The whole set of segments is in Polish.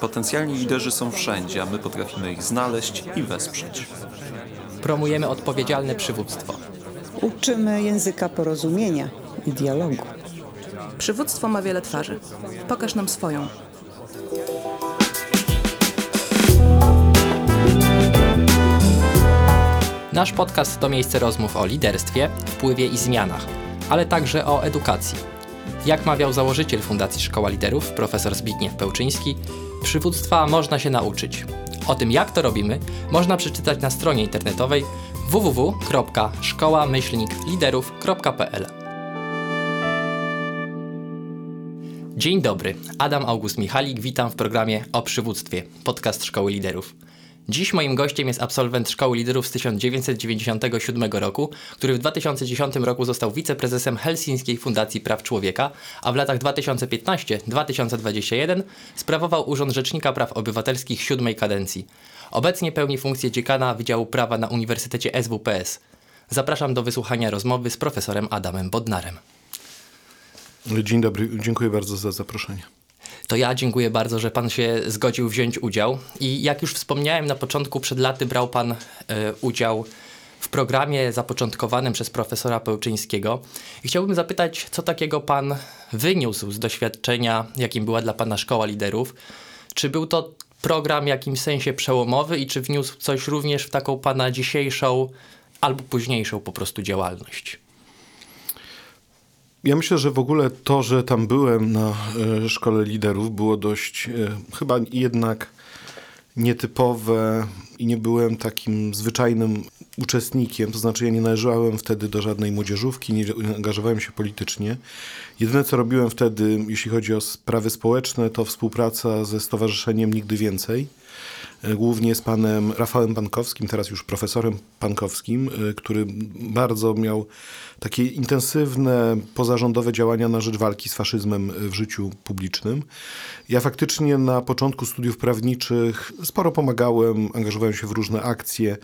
Potencjalni liderzy są wszędzie, a my potrafimy ich znaleźć i wesprzeć. Promujemy odpowiedzialne przywództwo. Uczymy języka porozumienia i dialogu. Przywództwo ma wiele twarzy. Pokaż nam swoją. Nasz podcast to miejsce rozmów o liderstwie, wpływie i zmianach, ale także o edukacji. Jak mawiał założyciel Fundacji Szkoła Liderów, profesor Zbigniew Pełczyński, przywództwa można się nauczyć. O tym, jak to robimy, można przeczytać na stronie internetowej www.szkoła-liderów.pl. Dzień dobry, Adam August Michalik, witam w programie o przywództwie, podcast Szkoły Liderów. Dziś moim gościem jest absolwent Szkoły Liderów z 1997 roku, który w 2010 roku został wiceprezesem Helsińskiej Fundacji Praw Człowieka, a w latach 2015-2021 sprawował Urząd Rzecznika Praw Obywatelskich VII kadencji. Obecnie pełni funkcję dziekana Wydziału Prawa na Uniwersytecie SWPS. Zapraszam do wysłuchania rozmowy z profesorem Adamem Bodnarem. Dzień dobry, dziękuję bardzo za zaproszenie. To ja dziękuję bardzo, że pan się zgodził wziąć udział. I jak już wspomniałem na początku, przed laty brał pan udział w programie zapoczątkowanym przez profesora Pełczyńskiego. I chciałbym zapytać, co takiego pan wyniósł z doświadczenia, jakim była dla pana Szkoła Liderów? Czy był to program w jakimś sensie przełomowy i czy wniósł coś również w taką pana dzisiejszą albo późniejszą po prostu działalność? Ja myślę, że w ogóle to, że tam byłem na Szkole Liderów, było dość chyba jednak nietypowe i nie byłem takim zwyczajnym uczestnikiem. To znaczy ja nie należałem wtedy do żadnej młodzieżówki, nie angażowałem się politycznie. Jedyne, co robiłem wtedy, jeśli chodzi o sprawy społeczne, to współpraca ze Stowarzyszeniem Nigdy Więcej. Głównie z panem Rafałem Pankowskim, teraz już profesorem Pankowskim, który bardzo miał takie intensywne, pozarządowe działania na rzecz walki z faszyzmem w życiu publicznym. Ja faktycznie na początku studiów prawniczych sporo pomagałem, angażowałem się w różne akcje.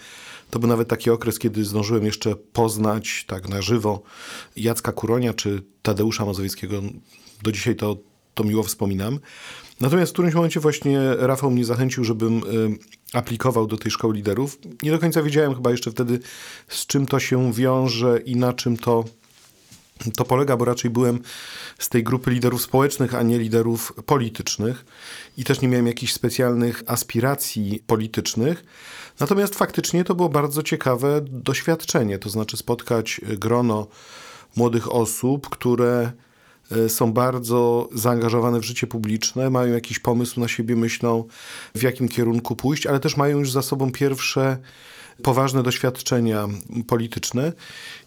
To był nawet taki okres, kiedy zdążyłem jeszcze poznać tak na żywo Jacka Kuronia czy Tadeusza Mazowieckiego. Do dzisiaj to miło wspominam. Natomiast w którymś momencie właśnie Rafał mnie zachęcił, żebym aplikował do tej Szkoły Liderów. Nie do końca wiedziałem chyba jeszcze wtedy, z czym to się wiąże i na czym to polega, bo raczej byłem z tej grupy liderów społecznych, a nie liderów politycznych i też nie miałem jakichś specjalnych aspiracji politycznych. Natomiast faktycznie to było bardzo ciekawe doświadczenie, to znaczy spotkać grono młodych osób, które są bardzo zaangażowane w życie publiczne, mają jakiś pomysł na siebie, myślą w jakim kierunku pójść, ale też mają już za sobą pierwsze poważne doświadczenia polityczne.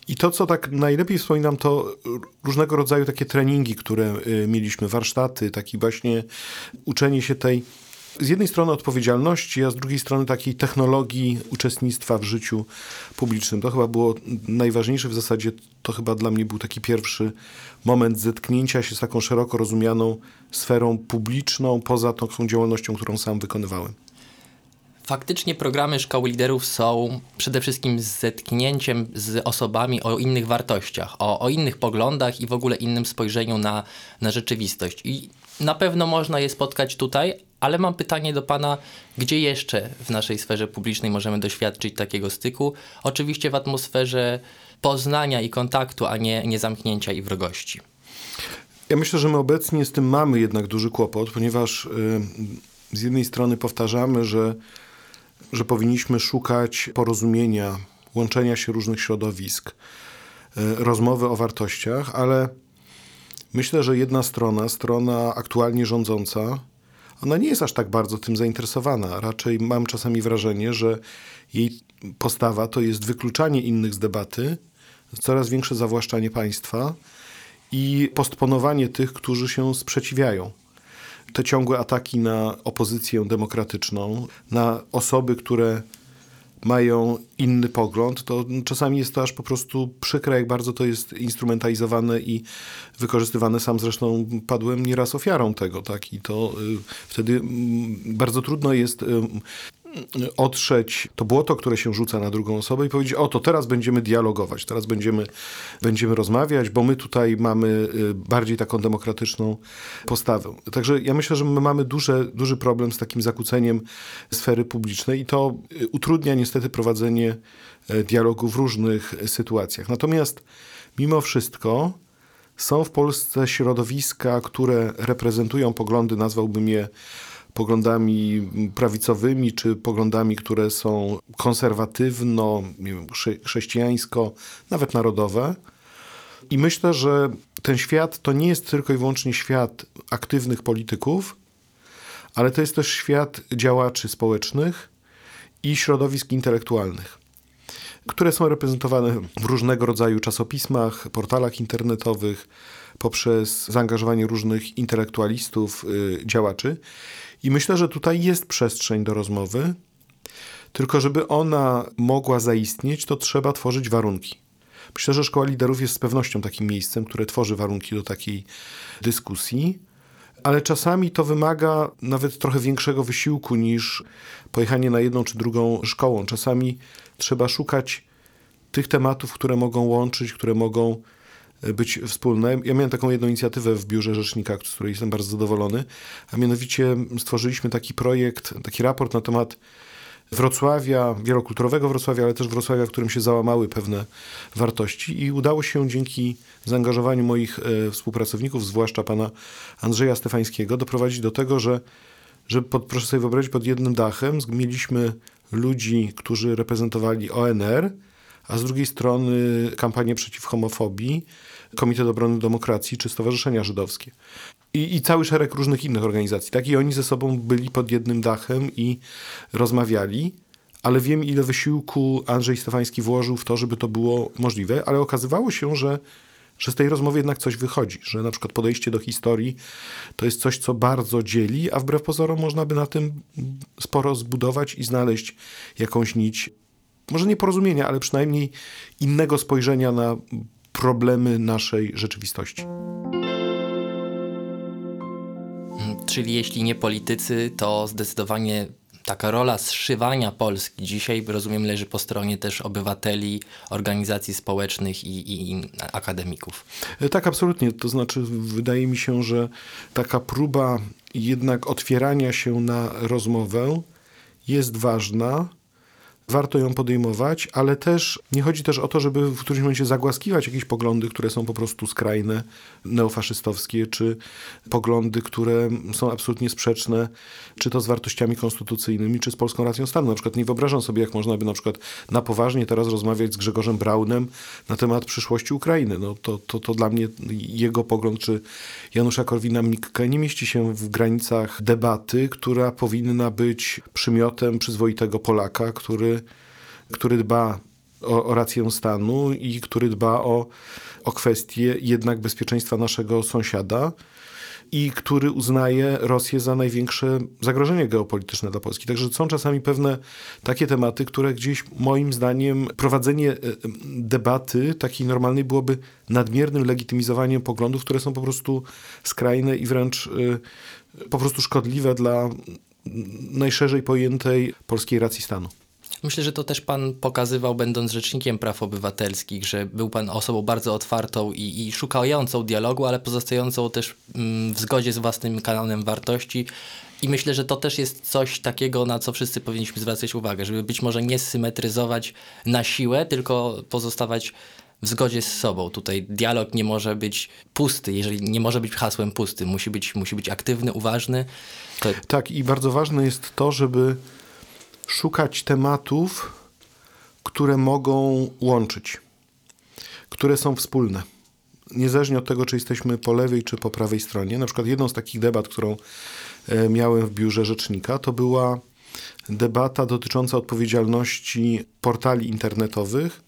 I to, co tak najlepiej wspominam, to różnego rodzaju takie treningi, które mieliśmy, warsztaty, takie właśnie uczenie się tej z jednej strony odpowiedzialności, a z drugiej strony takiej technologii uczestnictwa w życiu publicznym. To chyba było najważniejsze w zasadzie, to chyba dla mnie był taki pierwszy moment zetknięcia się z taką szeroko rozumianą sferą publiczną, poza tą działalnością, którą sam wykonywałem. Faktycznie programy Szkoły Liderów są przede wszystkim zetknięciem z osobami o innych wartościach, o innych poglądach i w ogóle innym spojrzeniu na rzeczywistość. I na pewno można je spotkać tutaj, ale mam pytanie do pana, gdzie jeszcze w naszej sferze publicznej możemy doświadczyć takiego styku? Oczywiście w atmosferze poznania i kontaktu, a nie zamknięcia i wrogości. Ja myślę, że my obecnie z tym mamy jednak duży kłopot, ponieważ z jednej strony powtarzamy, że powinniśmy szukać porozumienia, łączenia się różnych środowisk, rozmowy o wartościach, ale myślę, że jedna strona aktualnie rządząca, ona nie jest aż tak bardzo tym zainteresowana. Raczej mam czasami wrażenie, że jej postawa to jest wykluczanie innych z debaty, coraz większe zawłaszczanie państwa i postponowanie tych, którzy się sprzeciwiają. Te ciągłe ataki na opozycję demokratyczną, na osoby, które mają inny pogląd, to czasami jest to aż po prostu przykre, jak bardzo to jest instrumentalizowane i wykorzystywane. Sam zresztą padłem nieraz ofiarą tego, tak? I to wtedy bardzo trudno jest otrzeć to błoto, które się rzuca na drugą osobę i powiedzieć, oto teraz będziemy dialogować, teraz będziemy rozmawiać, bo my tutaj mamy bardziej taką demokratyczną postawę. Także ja myślę, że my mamy duży problem z takim zakłóceniem sfery publicznej i to utrudnia niestety prowadzenie dialogu w różnych sytuacjach. Natomiast mimo wszystko są w Polsce środowiska, które reprezentują poglądy, nazwałbym je poglądami prawicowymi, czy poglądami, które są konserwatywno, nie wiem, chrześcijańsko, nawet narodowe. I myślę, że ten świat to nie jest tylko i wyłącznie świat aktywnych polityków, ale to jest też świat działaczy społecznych i środowisk intelektualnych, które są reprezentowane w różnego rodzaju czasopismach, portalach internetowych, poprzez zaangażowanie różnych intelektualistów, działaczy. I myślę, że tutaj jest przestrzeń do rozmowy, tylko żeby ona mogła zaistnieć, to trzeba tworzyć warunki. Myślę, że Szkoła Liderów jest z pewnością takim miejscem, które tworzy warunki do takiej dyskusji, ale czasami to wymaga nawet trochę większego wysiłku niż pojechanie na jedną czy drugą szkołą. Czasami trzeba szukać tych tematów, które mogą łączyć, które mogą być wspólne. Ja miałem taką jedną inicjatywę w biurze rzecznika, z której jestem bardzo zadowolony, a mianowicie stworzyliśmy taki projekt, taki raport na temat Wrocławia, wielokulturowego Wrocławia, ale też Wrocławia, w którym się załamały pewne wartości i udało się dzięki zaangażowaniu moich współpracowników, zwłaszcza pana Andrzeja Stefańskiego, doprowadzić do tego, że proszę sobie wyobrazić, pod jednym dachem mieliśmy ludzi, którzy reprezentowali ONR, a z drugiej strony kampanię przeciw homofobii, Komitet Obrony Demokracji czy Stowarzyszenia Żydowskie. I cały szereg różnych innych organizacji. Tak? I oni ze sobą byli pod jednym dachem i rozmawiali, ale wiem, ile wysiłku Andrzej Stefański włożył w to, żeby to było możliwe, ale okazywało się, że z tej rozmowy jednak coś wychodzi, że na przykład podejście do historii to jest coś, co bardzo dzieli, a wbrew pozorom można by na tym sporo zbudować i znaleźć jakąś nić, może nie porozumienia, ale przynajmniej innego spojrzenia na problemy naszej rzeczywistości. Czyli jeśli nie politycy, to zdecydowanie taka rola zszywania Polski dzisiaj, rozumiem, leży po stronie też obywateli, organizacji społecznych i akademików. Tak, absolutnie. To znaczy, wydaje mi się, że taka próba jednak otwierania się na rozmowę jest ważna. Warto ją podejmować, ale też nie chodzi też o to, żeby w którymś momencie zagłaskiwać jakieś poglądy, które są po prostu skrajne, neofaszystowskie, czy poglądy, które są absolutnie sprzeczne, czy to z wartościami konstytucyjnymi, czy z polską racją stanu. Na przykład nie wyobrażam sobie, jak można by na przykład na poważnie teraz rozmawiać z Grzegorzem Braunem na temat przyszłości Ukrainy. No to dla mnie jego pogląd, czy Janusza Korwina-Mikke, nie mieści się w granicach debaty, która powinna być przymiotem przyzwoitego Polaka, który dba o rację stanu i który dba o kwestie jednak bezpieczeństwa naszego sąsiada i który uznaje Rosję za największe zagrożenie geopolityczne dla Polski. Także są czasami pewne takie tematy, które gdzieś moim zdaniem prowadzenie debaty takiej normalnej byłoby nadmiernym legitymizowaniem poglądów, które są po prostu skrajne i wręcz po prostu szkodliwe dla najszerzej pojętej polskiej racji stanu. Myślę, że to też pan pokazywał, będąc rzecznikiem praw obywatelskich, że był pan osobą bardzo otwartą i szukającą dialogu, ale pozostającą też w zgodzie z własnym kanonem wartości. I myślę, że to też jest coś takiego, na co wszyscy powinniśmy zwracać uwagę, żeby być może nie symetryzować na siłę, tylko pozostawać w zgodzie z sobą. Tutaj dialog nie może być pusty, jeżeli nie może być hasłem pusty. Musi być aktywny, uważny. To... Tak, i bardzo ważne jest to, żeby szukać tematów, które mogą łączyć, które są wspólne. Niezależnie od tego, czy jesteśmy po lewej czy po prawej stronie. Na przykład jedną z takich debat, którą miałem w biurze rzecznika, to była debata dotycząca odpowiedzialności portali internetowych,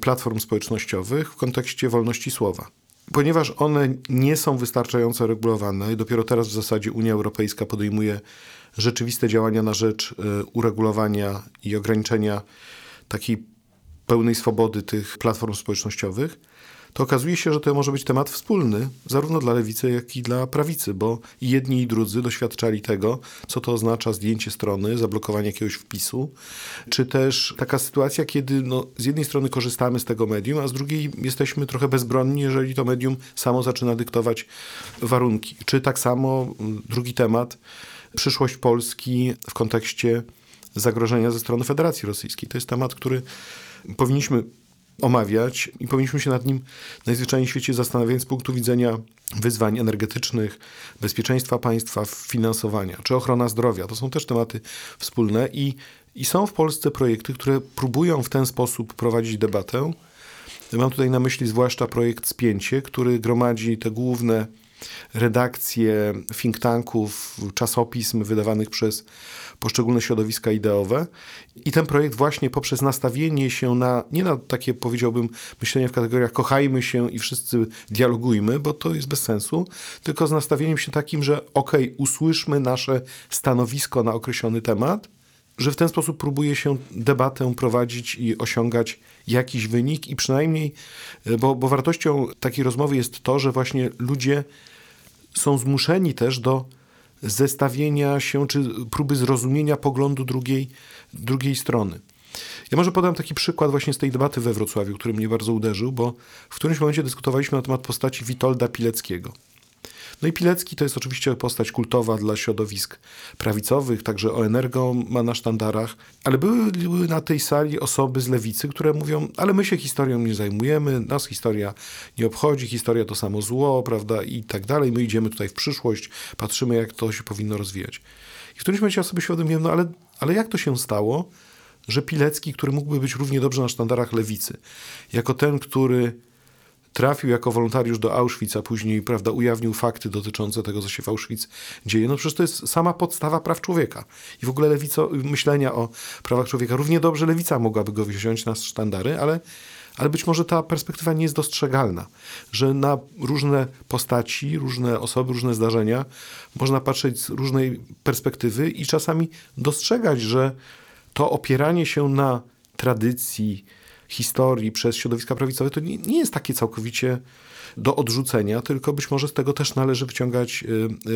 platform społecznościowych w kontekście wolności słowa. Ponieważ one nie są wystarczająco regulowane i dopiero teraz w zasadzie Unia Europejska podejmuje rzeczywiste działania na rzecz uregulowania i ograniczenia takiej pełnej swobody tych platform społecznościowych, to okazuje się, że to może być temat wspólny zarówno dla lewicy, jak i dla prawicy, bo i jedni i drudzy doświadczali tego, co to oznacza zdjęcie strony, zablokowanie jakiegoś wpisu, czy też taka sytuacja, kiedy z jednej strony korzystamy z tego medium, a z drugiej jesteśmy trochę bezbronni, jeżeli to medium samo zaczyna dyktować warunki. Czy tak samo drugi temat, przyszłość Polski w kontekście zagrożenia ze strony Federacji Rosyjskiej. To jest temat, który powinniśmy omawiać i powinniśmy się nad nim najzwyczajniej w świecie zastanawiać z punktu widzenia wyzwań energetycznych, bezpieczeństwa państwa, finansowania czy ochrona zdrowia. To są też tematy wspólne i są w Polsce projekty, które próbują w ten sposób prowadzić debatę. Mam tutaj na myśli zwłaszcza projekt Spięcie, który gromadzi te główne redakcje think tanków, czasopism wydawanych przez poszczególne środowiska ideowe. I ten projekt właśnie poprzez nastawienie się nie na takie, powiedziałbym, myślenie w kategoriach kochajmy się i wszyscy dialogujmy, bo to jest bez sensu, tylko z nastawieniem się takim, że okej, usłyszmy nasze stanowisko na określony temat, że w ten sposób próbuje się debatę prowadzić i osiągać jakiś wynik i przynajmniej, bo wartością takiej rozmowy jest to, że właśnie ludzie są zmuszeni też do zestawienia się czy próby zrozumienia poglądu drugiej strony. Ja może podam taki przykład właśnie z tej debaty we Wrocławiu, który mnie bardzo uderzył, bo w którymś momencie dyskutowaliśmy na temat postaci Witolda Pileckiego. No i Pilecki to jest oczywiście postać kultowa dla środowisk prawicowych, także ONR go ma na sztandarach, ale były na tej sali osoby z lewicy, które mówią, ale my się historią nie zajmujemy, nas historia nie obchodzi, historia to samo zło, prawda, i tak dalej, my idziemy tutaj w przyszłość, patrzymy jak to się powinno rozwijać. I w którymś momencie ja sobie uświadomiłem, no ale jak to się stało, że Pilecki, który mógłby być równie dobrze na sztandarach lewicy, jako ten, który trafił jako wolontariusz do Auschwitz, a później, prawda, ujawnił fakty dotyczące tego, co się w Auschwitz dzieje. No przecież to jest sama podstawa praw człowieka. I w ogóle myślenia o prawach człowieka. Równie dobrze lewica mogłaby go wziąć na sztandary, ale być może ta perspektywa nie jest dostrzegalna, że na różne postaci, różne osoby, różne zdarzenia można patrzeć z różnej perspektywy i czasami dostrzegać, że to opieranie się na tradycji, historii przez środowiska prawicowe, to nie jest takie całkowicie do odrzucenia, tylko być może z tego też należy wyciągać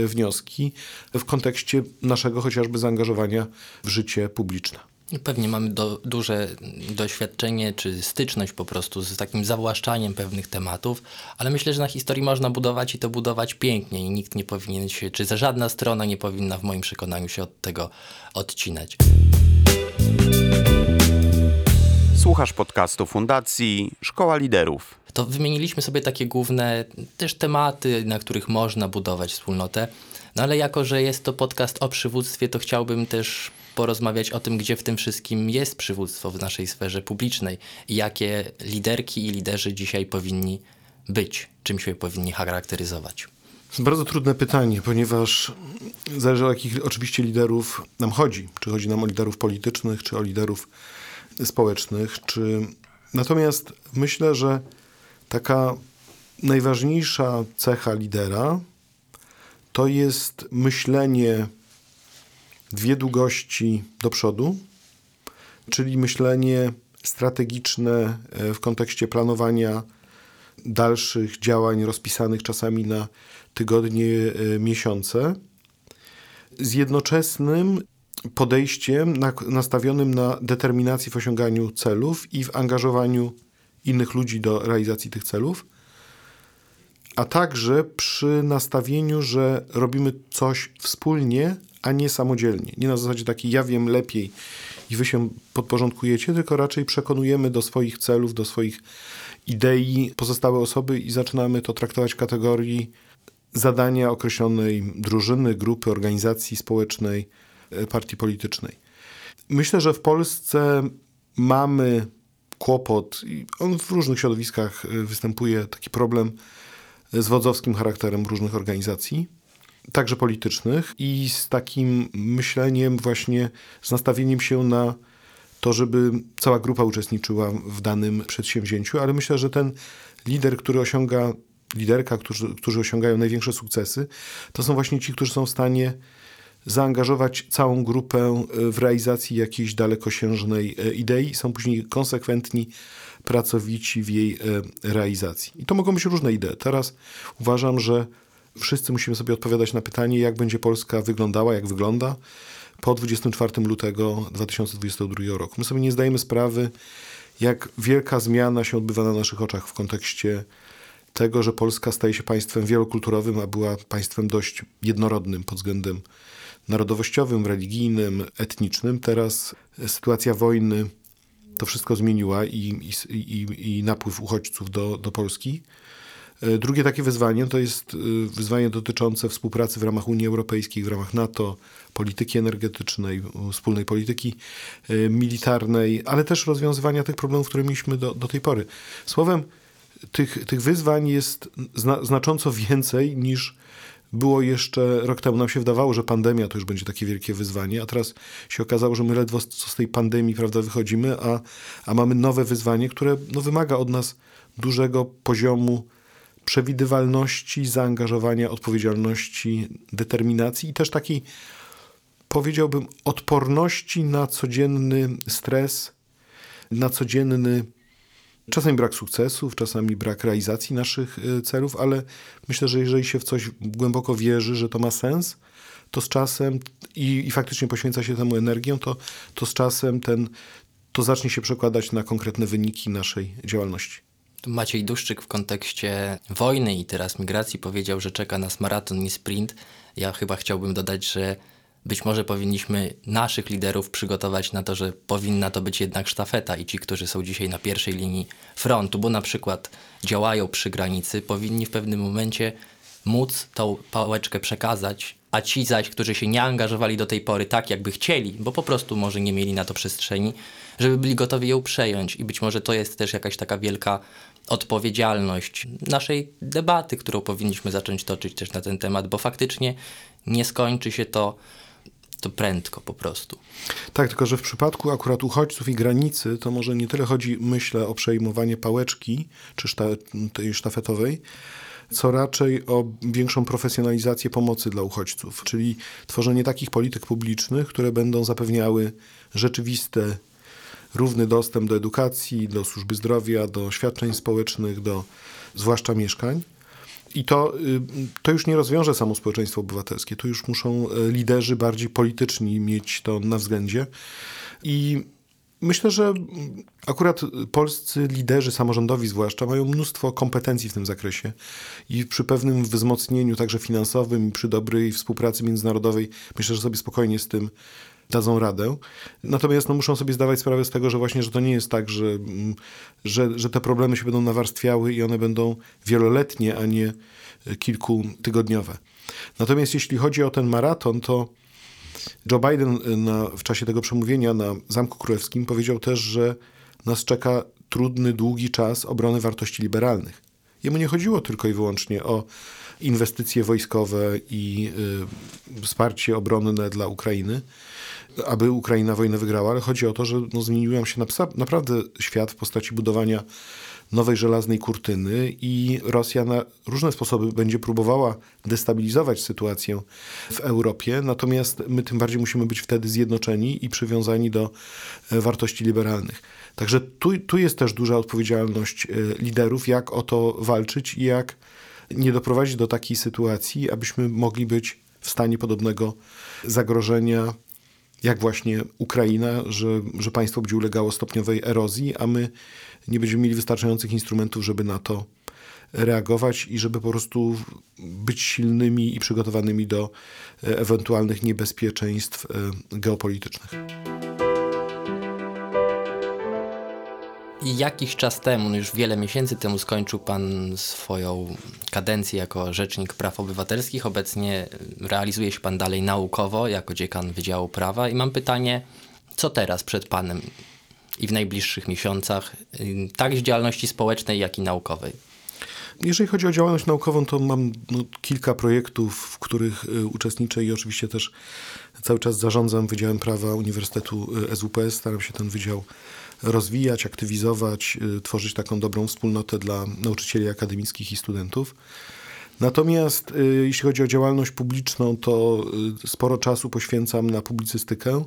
wnioski w kontekście naszego chociażby zaangażowania w życie publiczne. Pewnie mamy duże doświadczenie czy styczność po prostu z takim zawłaszczaniem pewnych tematów, ale myślę, że na historii można budować i to budować pięknie i nikt nie powinien się, czy żadna strona nie powinna w moim przekonaniu się od tego odcinać. Słuchasz podcastu Fundacji Szkoła Liderów. To wymieniliśmy sobie takie główne też tematy, na których można budować wspólnotę. No ale jako, że jest to podcast o przywództwie, to chciałbym też porozmawiać o tym, gdzie w tym wszystkim jest przywództwo w naszej sferze publicznej i jakie liderki i liderzy dzisiaj powinni być, czym się powinni charakteryzować. To jest bardzo trudne pytanie, ponieważ zależy o jakich oczywiście liderów nam chodzi. Czy chodzi nam o liderów politycznych, czy o liderów społecznych. Natomiast myślę, że taka najważniejsza cecha lidera to jest myślenie dwie długości do przodu, czyli myślenie strategiczne w kontekście planowania dalszych działań rozpisanych czasami na tygodnie, miesiące, z jednoczesnym podejściem nastawionym na determinację w osiąganiu celów i w angażowaniu innych ludzi do realizacji tych celów, a także przy nastawieniu, że robimy coś wspólnie, a nie samodzielnie. Nie na zasadzie takiej ja wiem lepiej i wy się podporządkujecie, tylko raczej przekonujemy do swoich celów, do swoich idei pozostałe osoby i zaczynamy to traktować w kategorii zadania określonej drużyny, grupy, organizacji społecznej, partii politycznej. Myślę, że w Polsce mamy kłopot, i on w różnych środowiskach występuje, taki problem z wodzowskim charakterem różnych organizacji, także politycznych i z takim myśleniem właśnie, z nastawieniem się na to, żeby cała grupa uczestniczyła w danym przedsięwzięciu, ale myślę, że ten lider, liderka, którzy osiągają największe sukcesy, to są właśnie ci, którzy są w stanie zaangażować całą grupę w realizacji jakiejś dalekosiężnej idei, są później konsekwentni pracowici w jej realizacji. I to mogą być różne idee. Teraz uważam, że wszyscy musimy sobie odpowiadać na pytanie, jak będzie Polska wyglądała, jak wygląda po 24 lutego 2022 roku. My sobie nie zdajemy sprawy, jak wielka zmiana się odbywa na naszych oczach w kontekście tego, że Polska staje się państwem wielokulturowym, a była państwem dość jednorodnym pod względem narodowościowym, religijnym, etnicznym. Teraz sytuacja wojny to wszystko zmieniła i napływ uchodźców do Polski. Drugie takie wyzwanie to jest wyzwanie dotyczące współpracy w ramach Unii Europejskiej, w ramach NATO, polityki energetycznej, wspólnej polityki militarnej, ale też rozwiązywania tych problemów, które mieliśmy do tej pory. Słowem, tych wyzwań jest znacząco więcej niż było jeszcze rok temu. Nam się wydawało, że pandemia to już będzie takie wielkie wyzwanie, a teraz się okazało, że my ledwo z tej pandemii, prawda, wychodzimy, a mamy nowe wyzwanie, które wymaga od nas dużego poziomu przewidywalności, zaangażowania, odpowiedzialności, determinacji i też takiej, powiedziałbym, odporności na codzienny stres, na codzienny czasami brak sukcesów, czasami brak realizacji naszych celów, ale myślę, że jeżeli się w coś głęboko wierzy, że to ma sens, to z czasem i faktycznie poświęca się temu energią, to z czasem to zacznie się przekładać na konkretne wyniki naszej działalności. Maciej Duszczyk w kontekście wojny i teraz migracji powiedział, że czeka nas maraton i sprint. Ja chyba chciałbym dodać, że być może powinniśmy naszych liderów przygotować na to, że powinna to być jednak sztafeta i ci, którzy są dzisiaj na pierwszej linii frontu, bo na przykład działają przy granicy, powinni w pewnym momencie móc tą pałeczkę przekazać, a ci zaś, którzy się nie angażowali do tej pory tak, jakby chcieli, bo po prostu może nie mieli na to przestrzeni, żeby byli gotowi ją przejąć. I być może to jest też jakaś taka wielka odpowiedzialność naszej debaty, którą powinniśmy zacząć toczyć też na ten temat, bo faktycznie nie skończy się to prędko po prostu. Tak, tylko że w przypadku akurat uchodźców i granicy to może nie tyle chodzi, myślę, o przejmowanie pałeczki czy tej sztafetowej, co raczej o większą profesjonalizację pomocy dla uchodźców, czyli tworzenie takich polityk publicznych, które będą zapewniały rzeczywisty, równy dostęp do edukacji, do służby zdrowia, do świadczeń społecznych, do zwłaszcza mieszkań. I to już nie rozwiąże samo społeczeństwo obywatelskie. Tu już muszą liderzy bardziej polityczni mieć to na względzie. I myślę, że akurat polscy liderzy samorządowi zwłaszcza mają mnóstwo kompetencji w tym zakresie i przy pewnym wzmocnieniu także finansowym i przy dobrej współpracy międzynarodowej myślę, że sobie spokojnie z tym dadzą radę. Natomiast muszą sobie zdawać sprawę z tego, że właśnie, że to nie jest tak, że te problemy się będą nawarstwiały i one będą wieloletnie, a nie kilkutygodniowe. Natomiast jeśli chodzi o ten maraton, to Joe Biden w czasie tego przemówienia na Zamku Królewskim powiedział też, że nas czeka trudny, długi czas obrony wartości liberalnych. Jemu nie chodziło tylko i wyłącznie o inwestycje wojskowe i wsparcie obronne dla Ukrainy, aby Ukraina wojnę wygrała, ale chodzi o to, że zmienił nam się naprawdę świat w postaci budowania nowej żelaznej kurtyny i Rosja na różne sposoby będzie próbowała destabilizować sytuację w Europie, natomiast my tym bardziej musimy być wtedy zjednoczeni i przywiązani do wartości liberalnych. Także tu jest też duża odpowiedzialność liderów, jak o to walczyć i jak nie doprowadzić do takiej sytuacji, abyśmy mogli być w stanie podobnego zagrożenia, jak właśnie Ukraina, że państwo będzie ulegało stopniowej erozji, a my nie będziemy mieli wystarczających instrumentów, żeby na to reagować i żeby po prostu być silnymi i przygotowanymi do ewentualnych niebezpieczeństw geopolitycznych. I jakiś czas temu, już wiele miesięcy temu, skończył pan swoją kadencję jako Rzecznik Praw Obywatelskich. Obecnie realizuje się pan dalej naukowo jako dziekan Wydziału Prawa i mam pytanie, co teraz przed panem i w najbliższych miesiącach, tak z działalności społecznej, jak i naukowej? Jeżeli chodzi o działalność naukową, to mam kilka projektów, w których uczestniczę i oczywiście też cały czas zarządzam Wydziałem Prawa Uniwersytetu SWPS. Staram się ten wydział rozwijać, aktywizować, tworzyć taką dobrą wspólnotę dla nauczycieli akademickich i studentów. Natomiast jeśli chodzi o działalność publiczną, to sporo czasu poświęcam na publicystykę,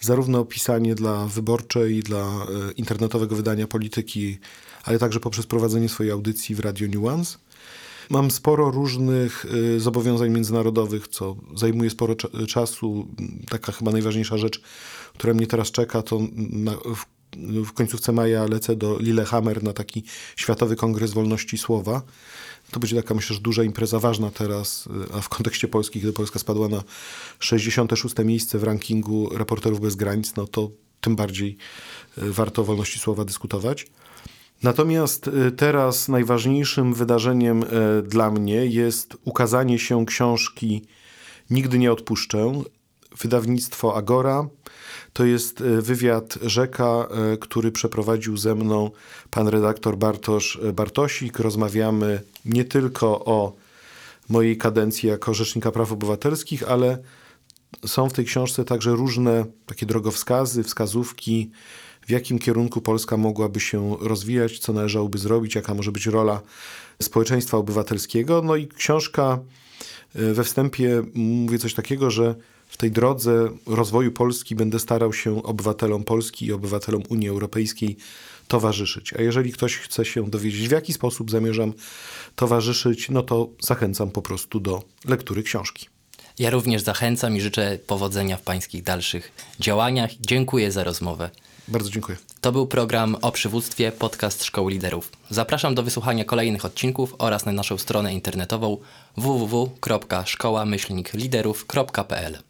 zarówno pisanie dla Wyborczej, dla internetowego wydania Polityki, ale także poprzez prowadzenie swojej audycji w Radio Nuance. Mam sporo różnych zobowiązań międzynarodowych, co zajmuje sporo czasu. Taka chyba najważniejsza rzecz, która mnie teraz czeka, to w końcówce maja lecę do Lillehammer na taki Światowy Kongres Wolności Słowa. To będzie taka, myślę, że duża impreza, ważna teraz, a w kontekście Polski, kiedy Polska spadła na 66. miejsce w rankingu Reporterów Bez Granic, no to tym bardziej warto o wolności słowa dyskutować. Natomiast teraz najważniejszym wydarzeniem dla mnie jest ukazanie się książki Nigdy nie odpuszczę, wydawnictwo Agora. To jest wywiad rzeka, który przeprowadził ze mną pan redaktor Bartosz Bartosik. Rozmawiamy nie tylko o mojej kadencji jako Rzecznika Praw Obywatelskich, ale są w tej książce także różne takie drogowskazy, wskazówki, w jakim kierunku Polska mogłaby się rozwijać, co należałoby zrobić, jaka może być rola społeczeństwa obywatelskiego. No i książka we wstępie mówi coś takiego, że w tej drodze rozwoju Polski będę starał się obywatelom Polski i obywatelom Unii Europejskiej towarzyszyć. A jeżeli ktoś chce się dowiedzieć, w jaki sposób zamierzam towarzyszyć, no to zachęcam po prostu do lektury książki. Ja również zachęcam i życzę powodzenia w pańskich dalszych działaniach. Dziękuję za rozmowę. Bardzo dziękuję. To był program o przywództwie, podcast Szkoły Liderów. Zapraszam do wysłuchania kolejnych odcinków oraz na naszą stronę internetową www.szkoła-liderów.pl.